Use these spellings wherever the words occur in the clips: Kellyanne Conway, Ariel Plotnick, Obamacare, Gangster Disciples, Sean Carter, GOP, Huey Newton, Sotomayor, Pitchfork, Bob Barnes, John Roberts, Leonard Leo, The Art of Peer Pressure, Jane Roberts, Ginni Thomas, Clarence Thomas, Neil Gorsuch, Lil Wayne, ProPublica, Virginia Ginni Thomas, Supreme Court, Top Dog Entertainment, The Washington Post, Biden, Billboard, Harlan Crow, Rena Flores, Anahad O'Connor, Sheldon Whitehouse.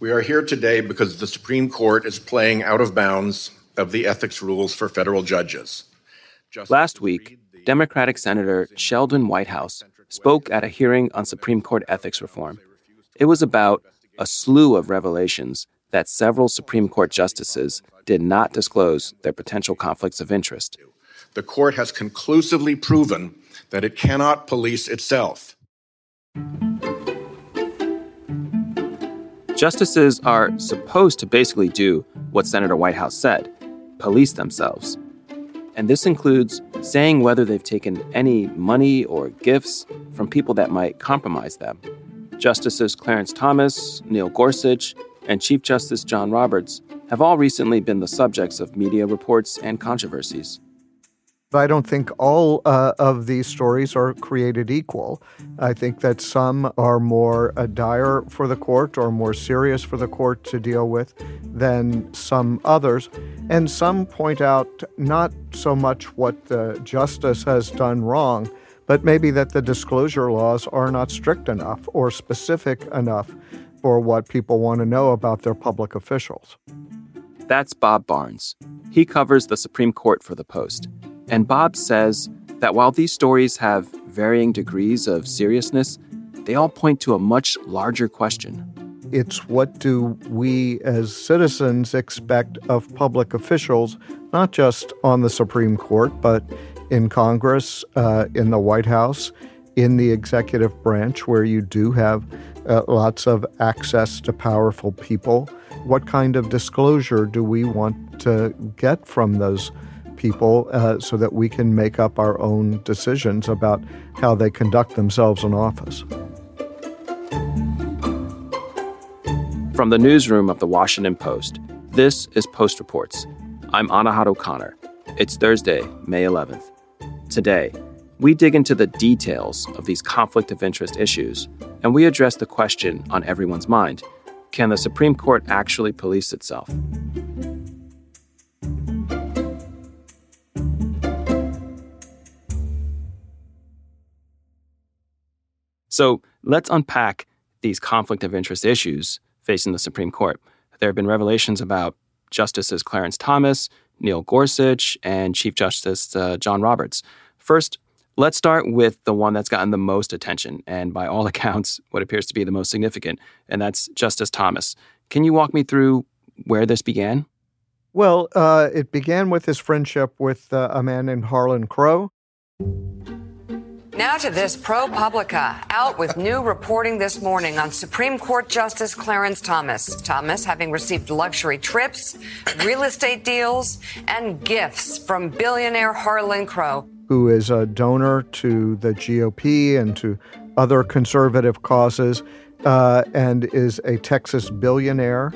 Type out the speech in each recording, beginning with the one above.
We are here today because the Supreme Court is playing out of bounds of the ethics rules for federal judges. Last week, Democratic Senator Sheldon Whitehouse spoke at a hearing on Supreme Court ethics reform. It was about a slew of revelations that several Supreme Court justices did not disclose their potential conflicts of interest. The court has conclusively proven that it cannot police itself. Justices are supposed to basically do what Senator Whitehouse said, police themselves. And this includes saying whether they've taken any money or gifts from people that might compromise them. Justices Clarence Thomas, Neil Gorsuch, and Chief Justice John Roberts have all recently been the subjects of media reports and controversies. I don't think all of these stories are created equal. I think that some are more dire for the court or more serious for the court to deal with than some others. And some point out not so much what the justice has done wrong, but maybe that the disclosure laws are not strict enough or specific enough for what people want to know about their public officials. That's Bob Barnes. He covers the Supreme Court for The Post. And Bob says that while these stories have varying degrees of seriousness, they all point to a much larger question. It's what do we as citizens expect of public officials, not just on the Supreme Court, but in Congress, in the White House, in the executive branch, where you do have lots of access to powerful people. What kind of disclosure do we want to get from those people so that we can make up our own decisions about how they conduct themselves in office? From the newsroom of The Washington Post, this is Post Reports. I'm Anahad O'Connor. It's Thursday, May 11th. Today, we dig into the details of these conflict of interest issues, and we address the question on everyone's mind: can the Supreme Court actually police itself? So let's unpack these conflict of interest issues facing the Supreme Court. There have been revelations about Justices Clarence Thomas, Neil Gorsuch, and Chief Justice John Roberts. First, let's start with the one that's gotten the most attention, and by all accounts, what appears to be the most significant, and that's Justice Thomas. Can you walk me through where this began? Well, it began with his friendship with a man named Harlan Crow. Now to this, ProPublica, out with new reporting this morning on Supreme Court Justice Clarence Thomas. Thomas, having received luxury trips, real estate deals, and gifts from billionaire Harlan Crow, who is a donor to the GOP and to other conservative causes, and is a Texas billionaire.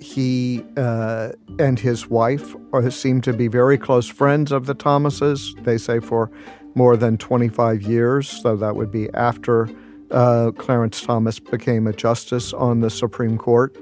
He and his wife seem to be very close friends of the Thomases, they say for more than 25 years, so that would be after Clarence Thomas became a justice on the Supreme Court.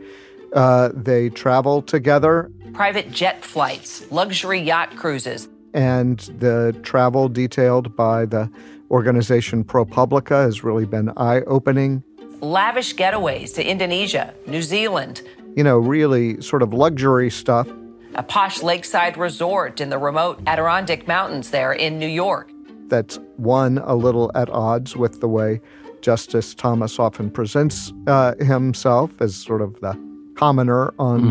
They travel together. Private jet flights, luxury yacht cruises. And the travel detailed by the organization ProPublica has really been eye-opening. Lavish getaways to Indonesia, New Zealand. You know, really sort of luxury stuff. A posh lakeside resort in the remote Adirondack Mountains there in New York. That's one a little at odds with the way Justice Thomas often presents himself as sort of the commoner on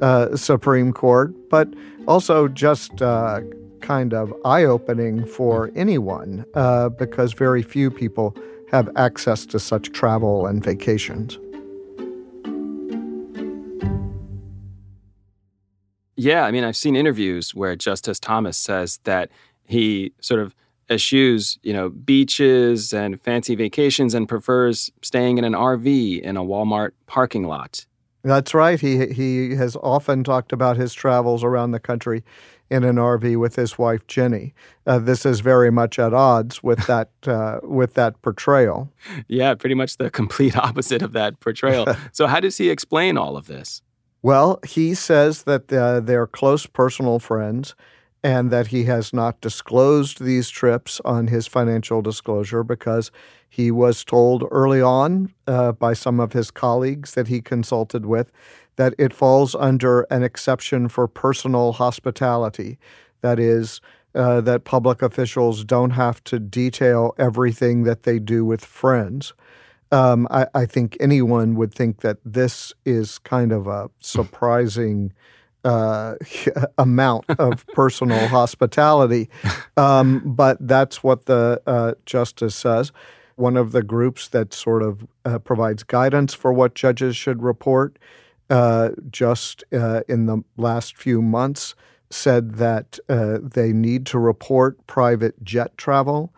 the Supreme Court, but also just kind of eye-opening for anyone because very few people have access to such travel and vacations. Yeah, I mean, I've seen interviews where Justice Thomas says that he sort of eschews, you know, beaches and fancy vacations and prefers staying in an RV in a Walmart parking lot. That's right. He has often talked about his travels around the country in an RV with his wife, Ginni. This is very much at odds with that portrayal. Yeah, pretty much the complete opposite of that portrayal. So how does he explain all of this? Well, he says that they're close personal friends, and that he has not disclosed these trips on his financial disclosure because he was told early on by some of his colleagues that he consulted with that it falls under an exception for personal hospitality. That is, that public officials don't have to detail everything that they do with friends. I think anyone would think that this is kind of a surprising amount of personal hospitality. But that's what the justice says. One of the groups that sort of provides guidance for what judges should report just in the last few months said that they need to report private jet travel.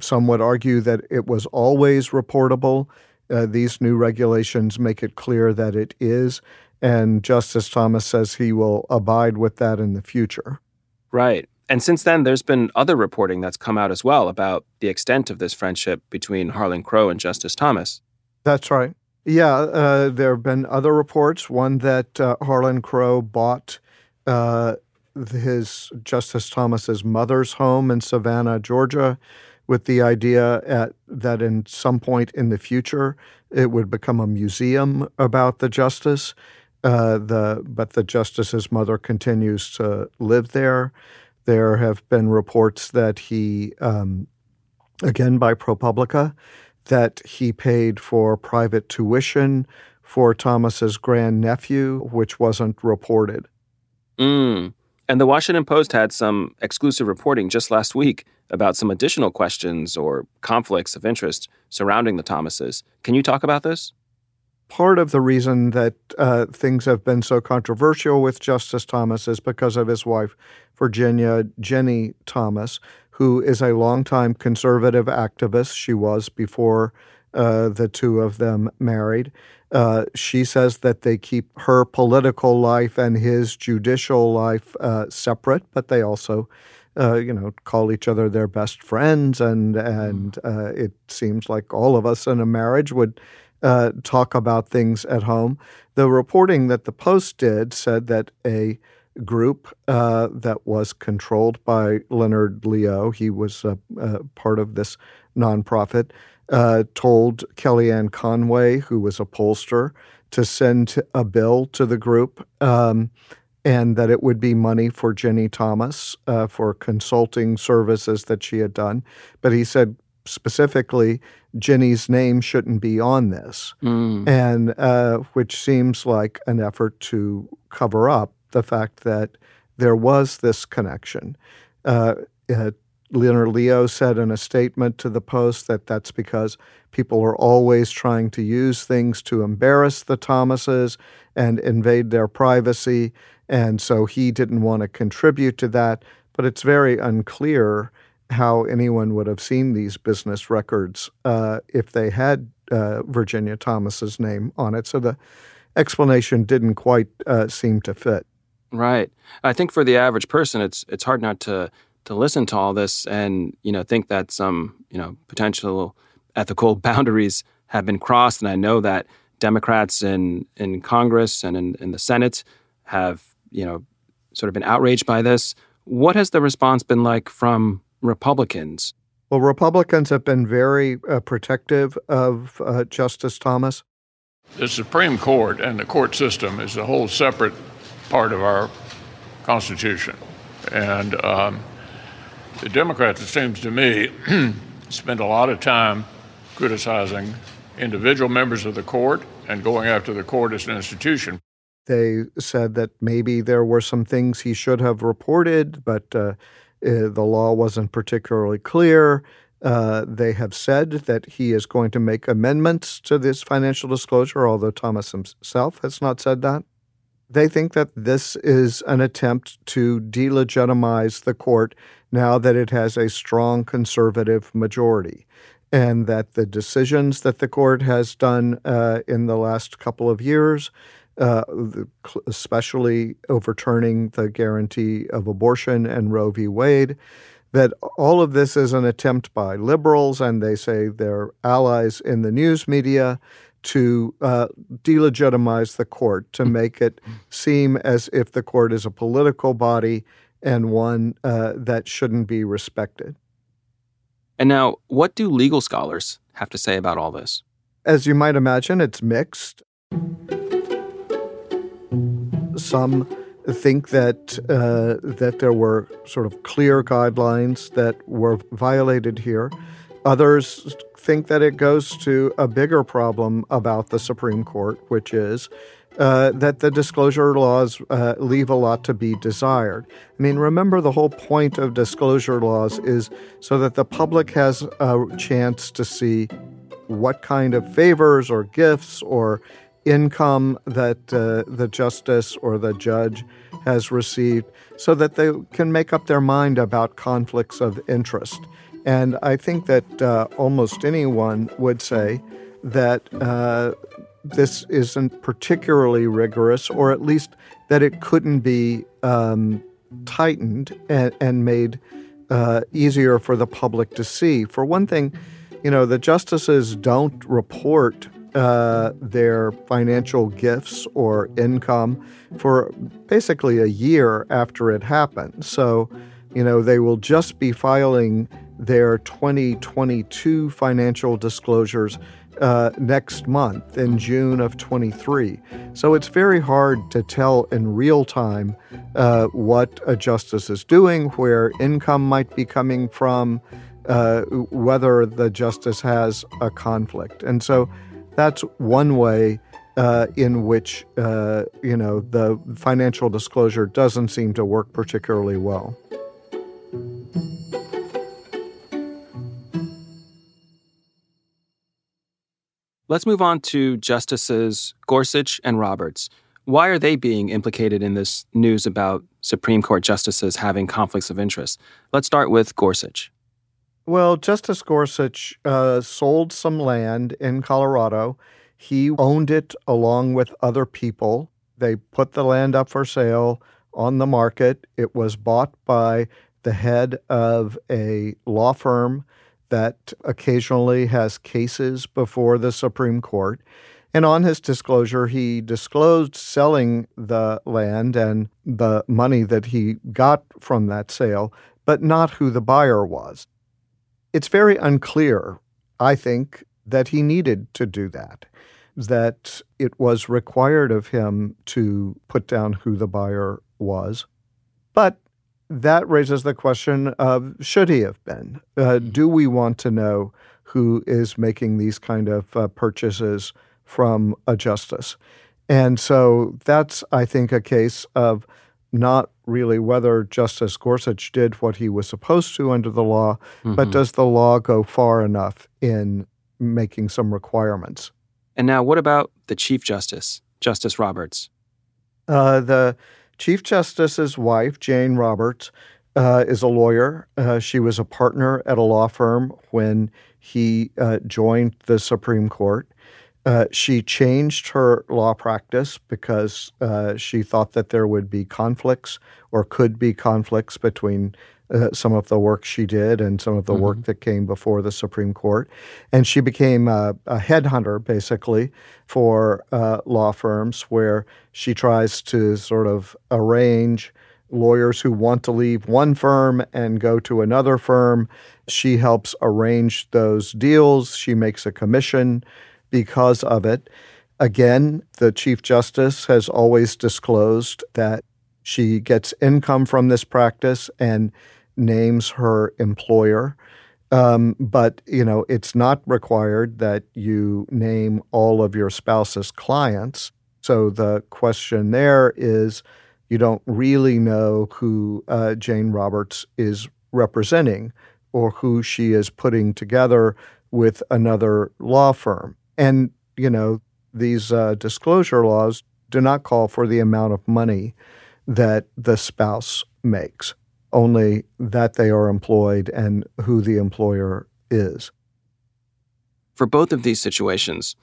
Some would argue that it was always reportable. These new regulations make it clear that it is. And Justice Thomas says he will abide with that in the future. Right. And since then, there's been other reporting that's come out as well about the extent of this friendship between Harlan Crow and Justice Thomas. That's right. Yeah, there have been other reports. One that Harlan Crow bought his Justice Thomas's mother's home in Savannah, Georgia, with the idea that in some point in the future it would become a museum about the justice. But the justice's mother continues to live there. There have been reports that he, again by ProPublica, that he paid for private tuition for Thomas's grandnephew, which wasn't reported. And The Washington Post had some exclusive reporting just last week about some additional questions or conflicts of interest surrounding the Thomases. Can you talk about this? Part of the reason that things have been so controversial with Justice Thomas is because of his wife, Virginia Ginni Thomas, who is a longtime conservative activist. She was before the two of them married. She says that they keep her political life and his judicial life separate, but they also call each other their best friends. And it seems like all of us in a marriage would talk about things at home. The reporting that the Post did said that a group that was controlled by Leonard Leo, he was a part of this nonprofit, told Kellyanne Conway, who was a pollster, to send a bill to the group and that it would be money for Ginni Thomas for consulting services that she had done. But he said, specifically, Ginny's name shouldn't be on this, and which seems like an effort to cover up the fact that there was this connection. Leonard Leo said in a statement to the Post that that's because people are always trying to use things to embarrass the Thomases and invade their privacy, and so he didn't want to contribute to that, but it's very unclear how anyone would have seen these business records if they had Virginia Thomas's name on it. So the explanation didn't quite seem to fit. Right. I think for the average person, it's hard not to listen to all this and think that some potential ethical boundaries have been crossed. And I know that Democrats in Congress and in the Senate have sort of been outraged by this. What has the response been like from Republicans? Well, Republicans have been very protective of Justice Thomas. The Supreme Court and the court system is a whole separate part of our Constitution. And the Democrats, it seems to me, spend a lot of time criticizing individual members of the court and going after the court as an institution. They said that maybe there were some things he should have reported, but the law wasn't particularly clear. They have said that he is going to make amendments to this financial disclosure, although Thomas himself has not said that. They think that this is an attempt to delegitimize the court now that it has a strong conservative majority, and that the decisions that the court has done in the last couple of years, especially overturning the guarantee of abortion and Roe v. Wade, that all of this is an attempt by liberals, and they say their allies in the news media, to delegitimize the court, to make it seem as if the court is a political body and one that shouldn't be respected. And now, what do legal scholars have to say about all this? As you might imagine, it's mixed. Some think that there were sort of clear guidelines that were violated here. Others think that it goes to a bigger problem about the Supreme Court, which is that the disclosure laws leave a lot to be desired. I mean, remember, the whole point of disclosure laws is so that the public has a chance to see what kind of favors or gifts or income that the justice or the judge has received, so that they can make up their mind about conflicts of interest. And I think that almost anyone would say that this isn't particularly rigorous, or at least that it couldn't be tightened and made easier for the public to see. For one thing, you know, the justices don't report their financial gifts or income for basically a year after it happened. So, you know, they will just be filing their 2022 financial disclosures next month, in June of 23. So it's very hard to tell in real time what a justice is doing, where income might be coming from, whether the justice has a conflict. And so that's one way in which, you know, the financial disclosure doesn't seem to work particularly well. Let's move on to Justices Gorsuch and Roberts. Why are they being implicated in this news about Supreme Court justices having conflicts of interest? Let's start with Gorsuch. Well, Justice Gorsuch sold some land in Colorado. He owned it along with other people. They put the land up for sale on the market. It was bought by the head of a law firm that occasionally has cases before the Supreme Court. And on his disclosure, he disclosed selling the land and the money that he got from that sale, but not who the buyer was. It's very unclear, I think, that he needed to do that, that it was required of him to put down who the buyer was. But that raises the question of, should he have been? Do we want to know who is making these kind of purchases from a justice? And so that's, I think, a case of not really whether Justice Gorsuch did what he was supposed to under the law, mm-hmm. but does the law go far enough in making some requirements? And now what about the Chief Justice, Justice Roberts? The Chief Justice's wife, Jane Roberts, is a lawyer. She was a partner at a law firm when he joined the Supreme Court. She changed her law practice because she thought that there would be conflicts, or could be conflicts, between some of the work she did and some of the mm-hmm. work that came before the Supreme Court. And she became a headhunter, basically, for law firms, where she tries to sort of arrange lawyers who want to leave one firm and go to another firm. She helps arrange those deals. She makes a commission because of it. Again, the Chief Justice has always disclosed that she gets income from this practice and names her employer. But, you know, it's not required that you name all of your spouse's clients. So the question there is, you don't really know who Jane Roberts is representing, or who she is putting together with another law firm. And, you know, these disclosure laws do not call for the amount of money that the spouse makes, only that they are employed and who the employer is. For both of these situations,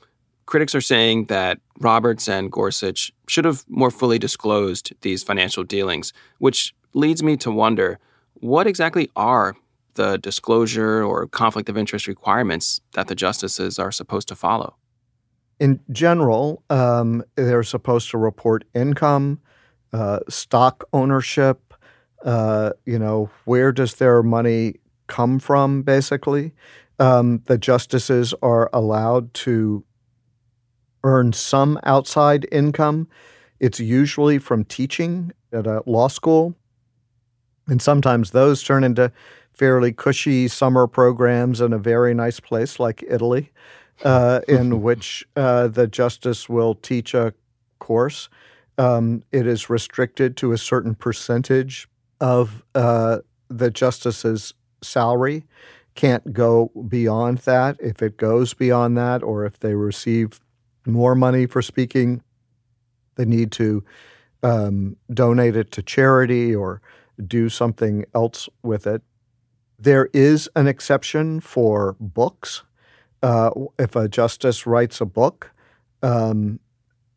critics are saying that Roberts and Gorsuch should have more fully disclosed these financial dealings, which leads me to wonder, what exactly are the disclosure or conflict of interest requirements that the justices are supposed to follow? In general, they're supposed to report income, stock ownership, where does their money come from, basically. The justices are allowed to earn some outside income. It's usually from teaching at a law school. And sometimes those turn into fairly cushy summer programs in a very nice place like Italy, in which the justice will teach a course. It is restricted to a certain percentage of the justice's salary. Can't go beyond that. If it goes beyond that, or if they receive more money for speaking, they need to donate it to charity or do something else with it. There is an exception for books. If a justice writes a book,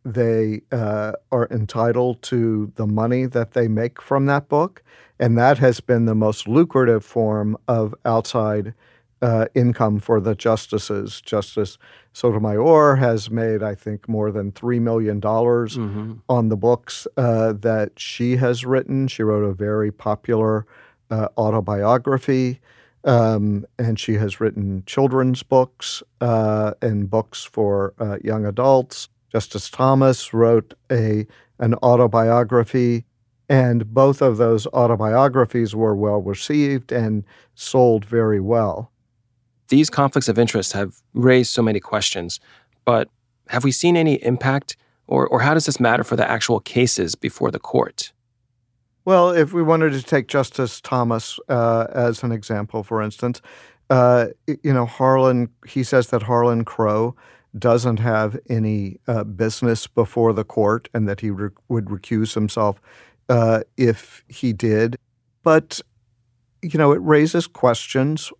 they are entitled to the money that they make from that book, and that has been the most lucrative form of outside income for the justices. Justice Sotomayor has made, I think, more than $3 million on the books that she has written. She wrote a very popular autobiography, and she has written children's books and books for young adults. Justice Thomas wrote an autobiography, and both of those autobiographies were well received and sold very well. These conflicts of interest have raised so many questions, but have we seen any impact, or how does this matter for the actual cases before the court? Well, if we wanted to take Justice Thomas as an example, for instance, he says that Harlan Crow doesn't have any business before the court and that he would recuse himself if he did. But, it raises questions,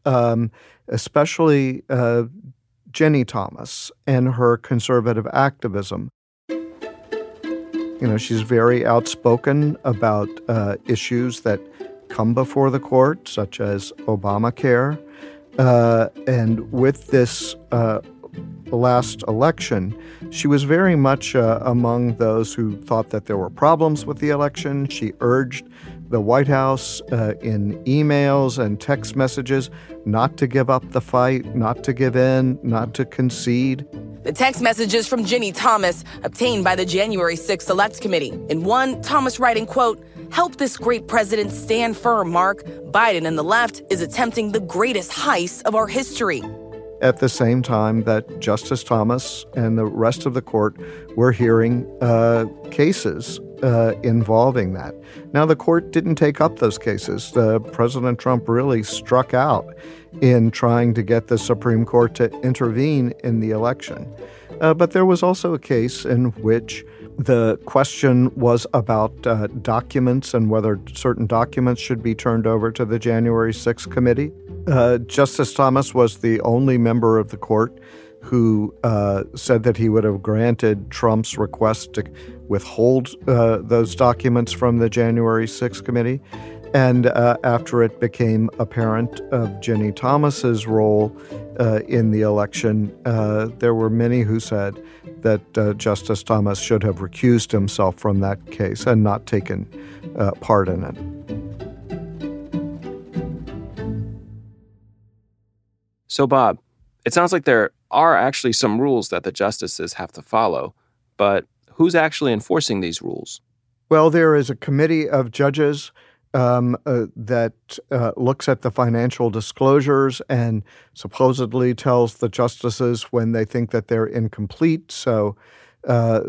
especially Ginni Thomas and her conservative activism. She's very outspoken about issues that come before the court, such as Obamacare. And with this last election, she was very much among those who thought that there were problems with the election. She urged the White House in emails and text messages not to give up the fight, not to give in, not to concede. The text messages from Ginni Thomas obtained by the January 6th Select Committee. In one, Thomas writing, quote, "Help this great president stand firm, Mark. Biden and the left is attempting the greatest heist of our history." At the same time that Justice Thomas and the rest of the court were hearing cases involving that. Now, the court didn't take up those cases. President Trump really struck out in trying to get the Supreme Court to intervene in the election. But there was also a case in which the question was about documents and whether certain documents should be turned over to the January 6th committee. Justice Thomas was the only member of the court who said that he would have granted Trump's request to withhold those documents from the January 6th committee. And after it became apparent of Ginni Thomas's role in the election, there were many who said that Justice Thomas should have recused himself from that case and not taken part in it. So, Bob, it sounds like there are actually some rules that the justices have to follow, but who's actually enforcing these rules? Well, there is a committee of judges that looks at the financial disclosures and supposedly tells the justices when they think that they're incomplete. So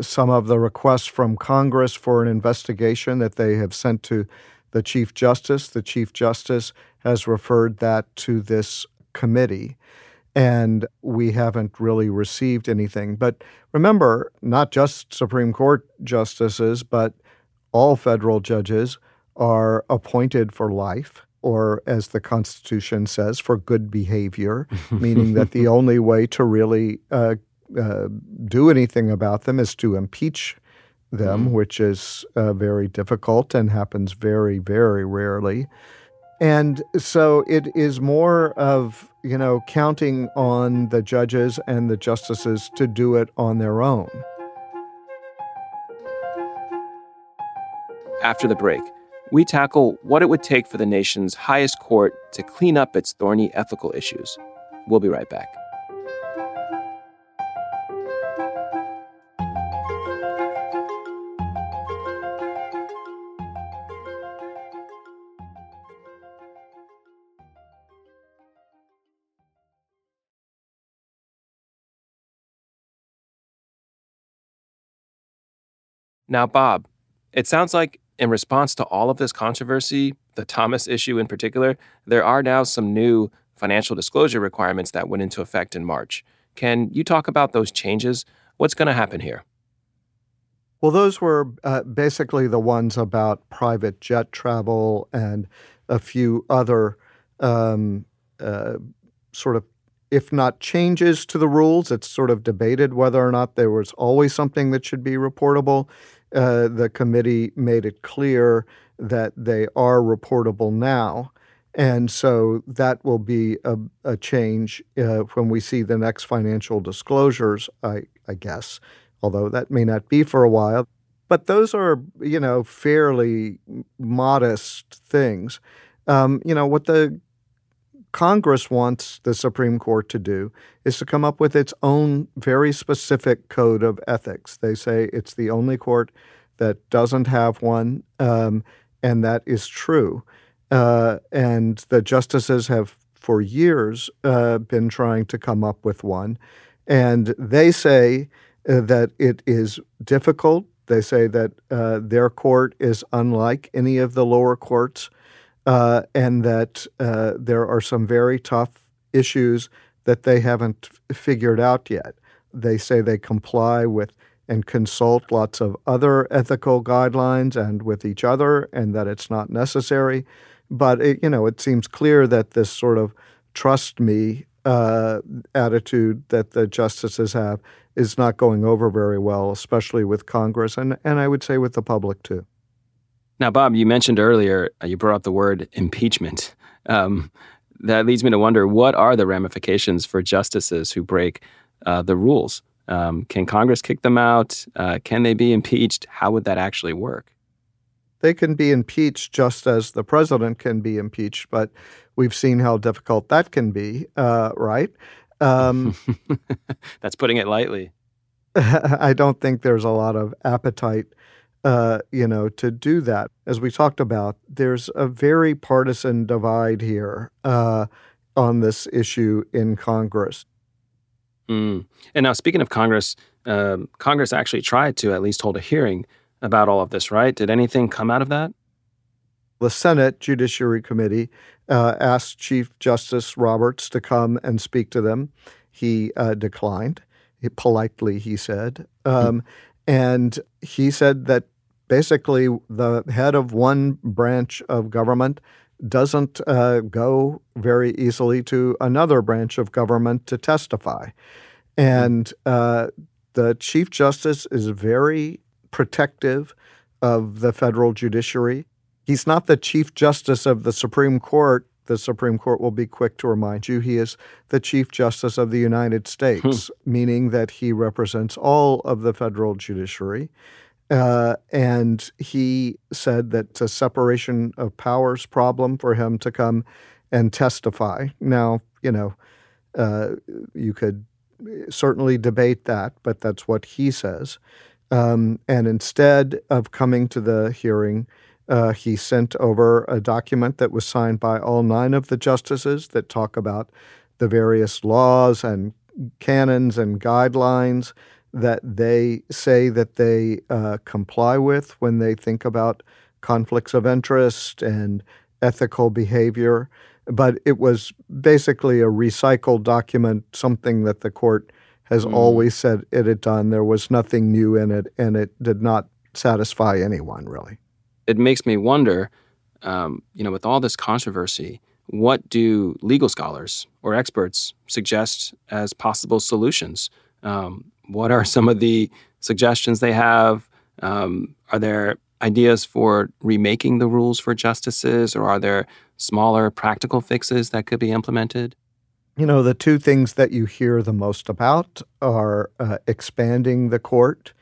some of the requests from Congress for an investigation that they have sent to the Chief Justice, has referred that to this committee, and we haven't really received anything. But remember, not just Supreme Court justices, but all federal judges are appointed for life, or as the Constitution says, for good behavior, meaning that the only way to really do anything about them is to impeach them, which is very difficult and happens very, very rarely. And so it is more of, counting on the judges and the justices to do it on their own. After the break, we tackle what it would take for the nation's highest court to clean up its thorny ethical issues. We'll be right back. Now, Bob, it sounds like in response to all of this controversy, the Thomas issue in particular, there are now some new financial disclosure requirements that went into effect in March. Can you talk about those changes? What's going to happen here? Well, those were basically the ones about private jet travel and a few other sort of, if not changes to the rules. It's sort of debated whether or not there was always something that should be reportable. The committee made it clear that they are reportable now. And so that will be a change when we see the next financial disclosures, I guess, although that may not be for a while. But those are, you know, fairly modest things. You know, what the Congress wants the Supreme Court to do is to come up with its own very specific code of ethics. They say it's the only court that doesn't have one, and that is true. And the justices have for years been trying to come up with one. And they say that it is difficult. They say that their court is unlike any of the lower courts. And that there are some very tough issues that they haven't figured out yet. They say they comply with and consult lots of other ethical guidelines and with each other, and that it's not necessary. But it, you know, it seems clear that this sort of trust me attitude that the justices have is not going over very well, especially with Congress and I would say with the public too. Now, Bob, you mentioned earlier, you brought up the word impeachment. That leads me to wonder, what are the ramifications for justices who break the rules? Can Congress kick them out? Can they be impeached? How would that actually work? They can be impeached just as the president can be impeached, but we've seen how difficult that can be, right? That's putting it lightly. I don't think there's a lot of appetite to do that. As we talked about, there's a very partisan divide here on this issue in Congress. And now, speaking of Congress, Congress actually tried to at least hold a hearing about all of this, right? Did anything come out of that? The Senate Judiciary Committee asked Chief Justice Roberts to come and speak to them. He declined. Politely, he said. And he said that basically, the head of one branch of government doesn't go very easily to another branch of government to testify. And the Chief Justice is very protective of the federal judiciary. He's not the Chief Justice of the Supreme Court. The Supreme Court will be quick to remind you, he is the Chief Justice of the United States, meaning that he represents all of the federal judiciary. And he said that it's a separation of powers problem for him to come and testify. Now, you know, you could certainly debate that, but that's what he says. And instead of coming to the hearing, he sent over a document that was signed by all 9 of the justices that talk about the various laws and canons and guidelines that they say that they comply with when they think about conflicts of interest and ethical behavior. But it was basically a recycled document, something that the court has always said it had done. There was nothing new in it, and it did not satisfy anyone, really. It makes me wonder, with all this controversy, what do legal scholars or experts suggest as possible solutions? What are some of the suggestions they have? Are there ideas for remaking the rules for justices, or are there smaller practical fixes that could be implemented? You know, the two things that you hear the most about are expanding the court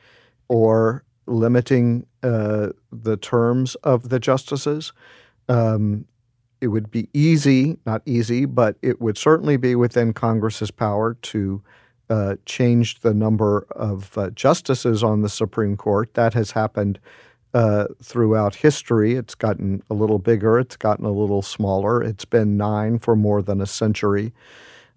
or limiting the terms of the justices. It would be easy, not easy, but it would certainly be within Congress's power to change the number of justices on the Supreme Court. That has happened throughout history. It's gotten a little bigger. It's gotten a little smaller. It's been 9 for more than a century.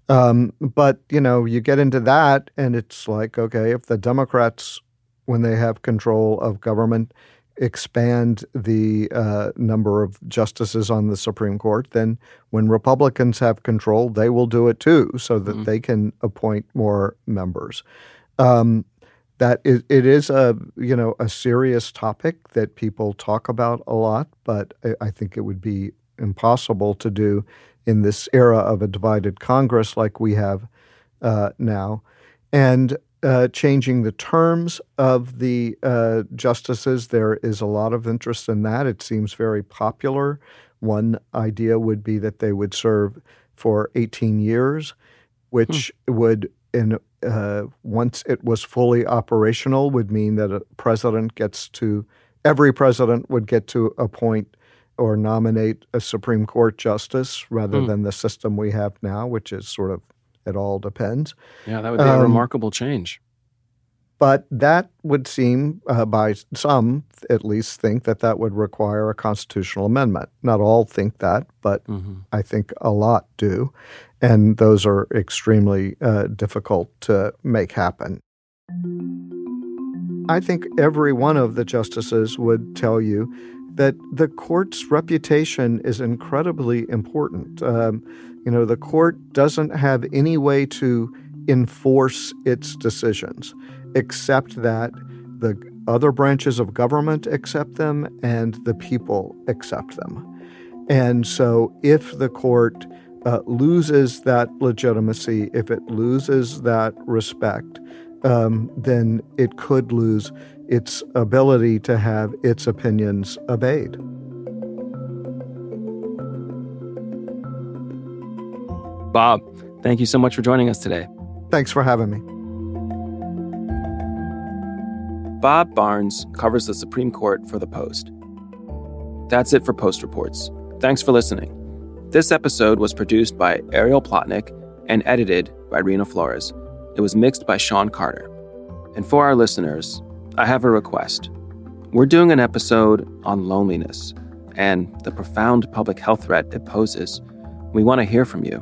But, you know, you get into that and it's like, okay, if the Democrats, when they have control of government, expand the number of justices on the Supreme Court, then when Republicans have control, they will do it too, so that they can appoint more members. It is a serious topic that people talk about a lot, but I think it would be impossible to do in this era of a divided Congress like we have now. And changing the terms of the justices, there is a lot of interest in that. It seems very popular. One idea would be that they would serve for 18 years, which would, once it was fully operational, would mean that every president would get to appoint or nominate a Supreme Court justice rather than the system we have now, which is sort of, it all depends. Yeah, that would be a remarkable change. But that would seem, by some at least, think that would require a constitutional amendment. Not all think that, but I think a lot do. And those are extremely difficult to make happen. I think every one of the justices would tell you that the court's reputation is incredibly important. The court doesn't have any way to enforce its decisions, except that the other branches of government accept them and the people accept them. And so if the court loses that legitimacy, if it loses that respect, then it could lose its ability to have its opinions obeyed. Bob, thank you so much for joining us today. Thanks for having me. Bob Barnes covers the Supreme Court for The Post. That's it for Post Reports. Thanks for listening. This episode was produced by Ariel Plotnick and edited by Rena Flores. It was mixed by Sean Carter. And for our listeners, I have a request. We're doing an episode on loneliness and the profound public health threat it poses. We want to hear from you.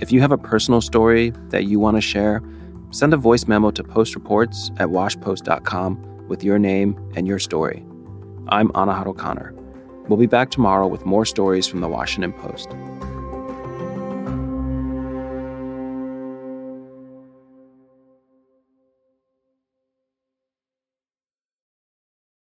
If you have a personal story that you want to share, send a voice memo to postreports@washpost.com with your name and your story. I'm Anahad O'Connor. We'll be back tomorrow with more stories from The Washington Post.